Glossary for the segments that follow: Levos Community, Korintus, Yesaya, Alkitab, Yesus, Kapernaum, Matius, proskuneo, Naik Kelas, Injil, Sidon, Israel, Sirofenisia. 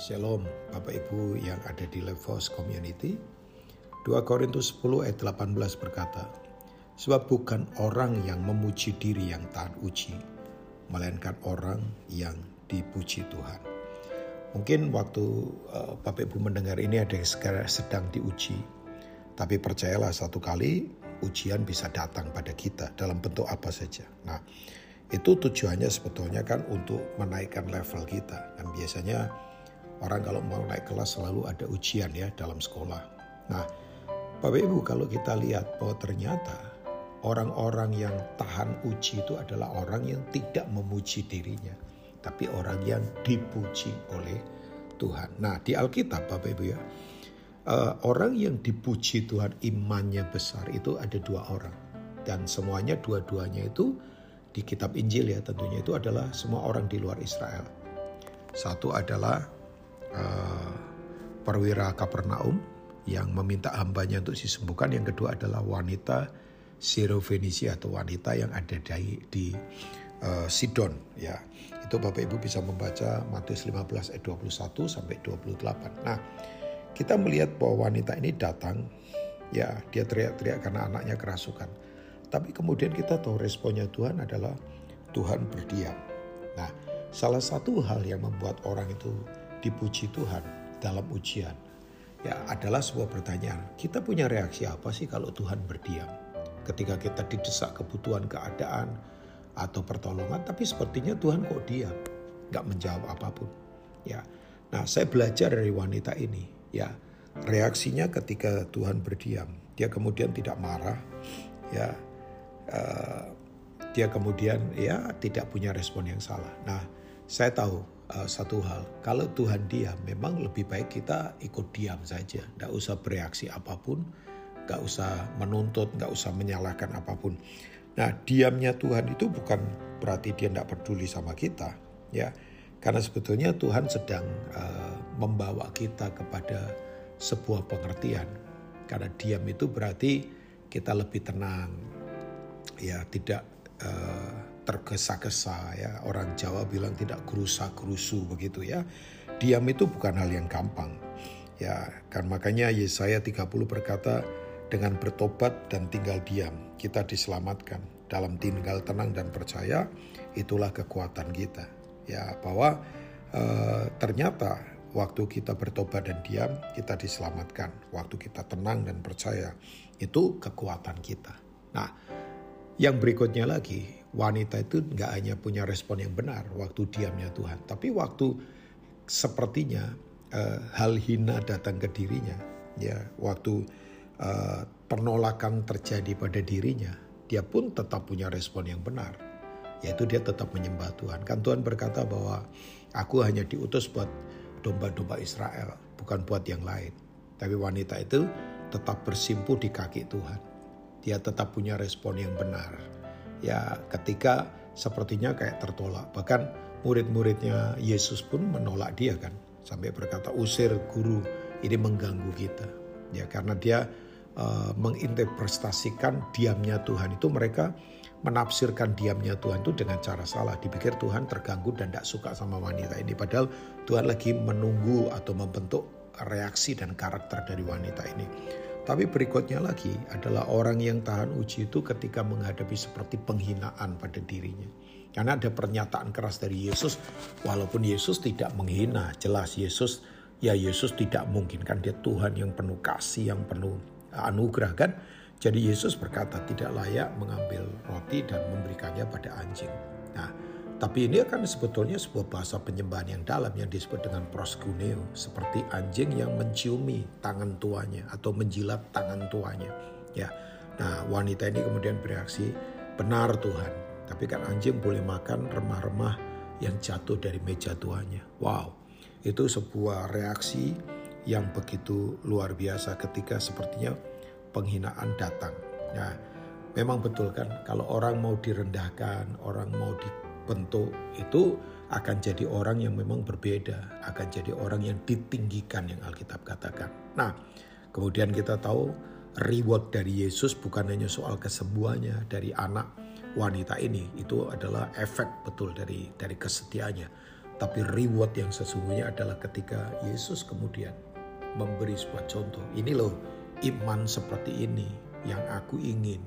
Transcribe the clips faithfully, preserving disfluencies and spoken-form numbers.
Shalom Bapak Ibu yang ada di Levos Community. dua Korintus sepuluh ayat delapan belas berkata, sebab bukan orang yang memuji diri yang tahan uji, melainkan orang yang dipuji Tuhan. Mungkin waktu uh, Bapak Ibu mendengar ini ada yang sedang diuji. Tapi percayalah, satu kali ujian bisa datang pada kita dalam bentuk apa saja. Nah, itu tujuannya sebetulnya kan untuk menaikkan level kita. Dan biasanya orang kalau mau naik kelas selalu ada ujian ya dalam sekolah. Nah, Bapak Ibu, kalau kita lihat bahwa ternyata orang-orang yang tahan uji itu adalah orang yang tidak memuji dirinya, tapi orang yang dipuji oleh Tuhan. Nah, di Alkitab Bapak Ibu ya, orang yang dipuji Tuhan imannya besar itu ada dua orang. Dan semuanya dua-duanya itu di kitab Injil ya tentunya, itu adalah semua orang di luar Israel. Satu adalah Uh, perwira Kapernaum yang meminta hambanya untuk disembuhkan. Yang kedua adalah wanita Sirofenisia atau wanita yang ada di, di uh, Sidon ya. Itu Bapak Ibu bisa membaca Matius lima belas ayat dua puluh satu sampai dua puluh delapan. Nah, kita melihat bahwa wanita ini datang ya, dia teriak-teriak karena anaknya kerasukan. Tapi kemudian kita tahu responnya Tuhan adalah Tuhan berdiam. Nah, salah satu hal yang membuat orang itu dipuji Tuhan dalam ujian ya adalah sebuah pertanyaan. Kita punya reaksi apa sih kalau Tuhan berdiam? Ketika kita didesak kebutuhan keadaan atau pertolongan, tapi sepertinya Tuhan kok diam, gak menjawab apapun ya. Nah, saya belajar dari wanita ini ya, reaksinya ketika Tuhan berdiam, dia kemudian tidak marah ya, uh, dia kemudian ya tidak punya respon yang salah. Nah, saya tahu satu hal, kalau Tuhan diam memang lebih baik kita ikut diam saja. Gak usah bereaksi apapun, gak usah menuntut, gak usah menyalahkan apapun. Nah, diamnya Tuhan itu bukan berarti dia gak peduli sama kita ya. Karena sebetulnya Tuhan sedang uh, membawa kita kepada sebuah pengertian. Karena diam itu berarti kita lebih tenang ya, tidak uh, tergesa-gesa ya. Orang Jawa bilang tidak gerusa-gerusu begitu ya. Diam itu bukan hal yang gampang ya. Kan makanya Yesaya tiga puluh berkata, dengan bertobat dan tinggal diam kita diselamatkan. Dalam tinggal tenang dan percaya itulah kekuatan kita ya. Bahwa eh, ternyata waktu kita bertobat dan diam kita diselamatkan. Waktu kita tenang dan percaya itu kekuatan kita. Nah, yang berikutnya lagi, wanita itu gak hanya punya respon yang benar waktu diamnya Tuhan, tapi waktu sepertinya eh, hal hina datang ke dirinya ya, waktu eh, penolakan terjadi pada dirinya, dia pun tetap punya respon yang benar, yaitu dia tetap menyembah Tuhan. Kan Tuhan berkata bahwa aku hanya diutus buat domba-domba Israel, bukan buat yang lain. Tapi wanita itu tetap bersimpuh di kaki Tuhan. Dia tetap punya respon yang benar. Ya, ketika sepertinya kayak tertolak. Bahkan murid-muridnya Yesus pun menolak dia kan. Sampai berkata, usir guru, ini mengganggu kita. Ya, karena dia uh, menginterpretasikan diamnya Tuhan itu, mereka menafsirkan diamnya Tuhan itu dengan cara salah. Dipikir Tuhan terganggu dan tidak suka sama wanita ini. Padahal Tuhan lagi menunggu atau membentuk reaksi dan karakter dari wanita ini. Tapi berikutnya lagi adalah orang yang tahan uji itu ketika menghadapi seperti penghinaan pada dirinya. Karena ada pernyataan keras dari Yesus, walaupun Yesus tidak menghina. Jelas Yesus, ya Yesus tidak mungkin kan, dia Tuhan yang penuh kasih, yang penuh anugerah kan. Jadi Yesus berkata tidak layak mengambil roti dan memberikannya pada anjing. Nah, tapi ini kan sebetulnya sebuah bahasa penyembahan yang dalam yang disebut dengan proskuneo. Seperti anjing yang menciumi tangan tuanya atau menjilat tangan tuanya. Ya, nah, wanita ini kemudian bereaksi, benar Tuhan. Tapi kan anjing boleh makan remah-remah yang jatuh dari meja tuanya. Wow, itu sebuah reaksi yang begitu luar biasa ketika sepertinya penghinaan datang. Nah, memang betul kan, kalau orang mau direndahkan, orang mau di bentuk itu akan jadi orang yang memang berbeda, akan jadi orang yang ditinggikan yang Alkitab katakan. Nah, kemudian kita tahu reward dari Yesus bukan hanya soal kesembuhannya dari anak wanita ini, itu adalah efek betul dari dari kesetiaannya. Tapi reward yang sesungguhnya adalah ketika Yesus kemudian memberi sebuah contoh. Ini loh iman seperti ini yang aku ingin.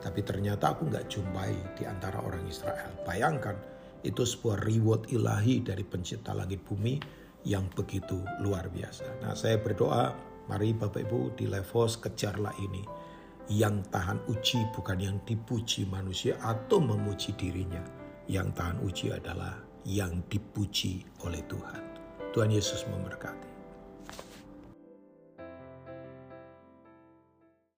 Tapi ternyata aku gak jumpai di antara orang Israel. Bayangkan itu sebuah reward ilahi dari pencipta langit bumi yang begitu luar biasa. Nah, saya berdoa, mari Bapak Ibu di Levos kejarlah ini. Yang tahan uji bukan yang dipuji manusia atau memuji dirinya. Yang tahan uji adalah yang dipuji oleh Tuhan. Tuhan Yesus memberkati.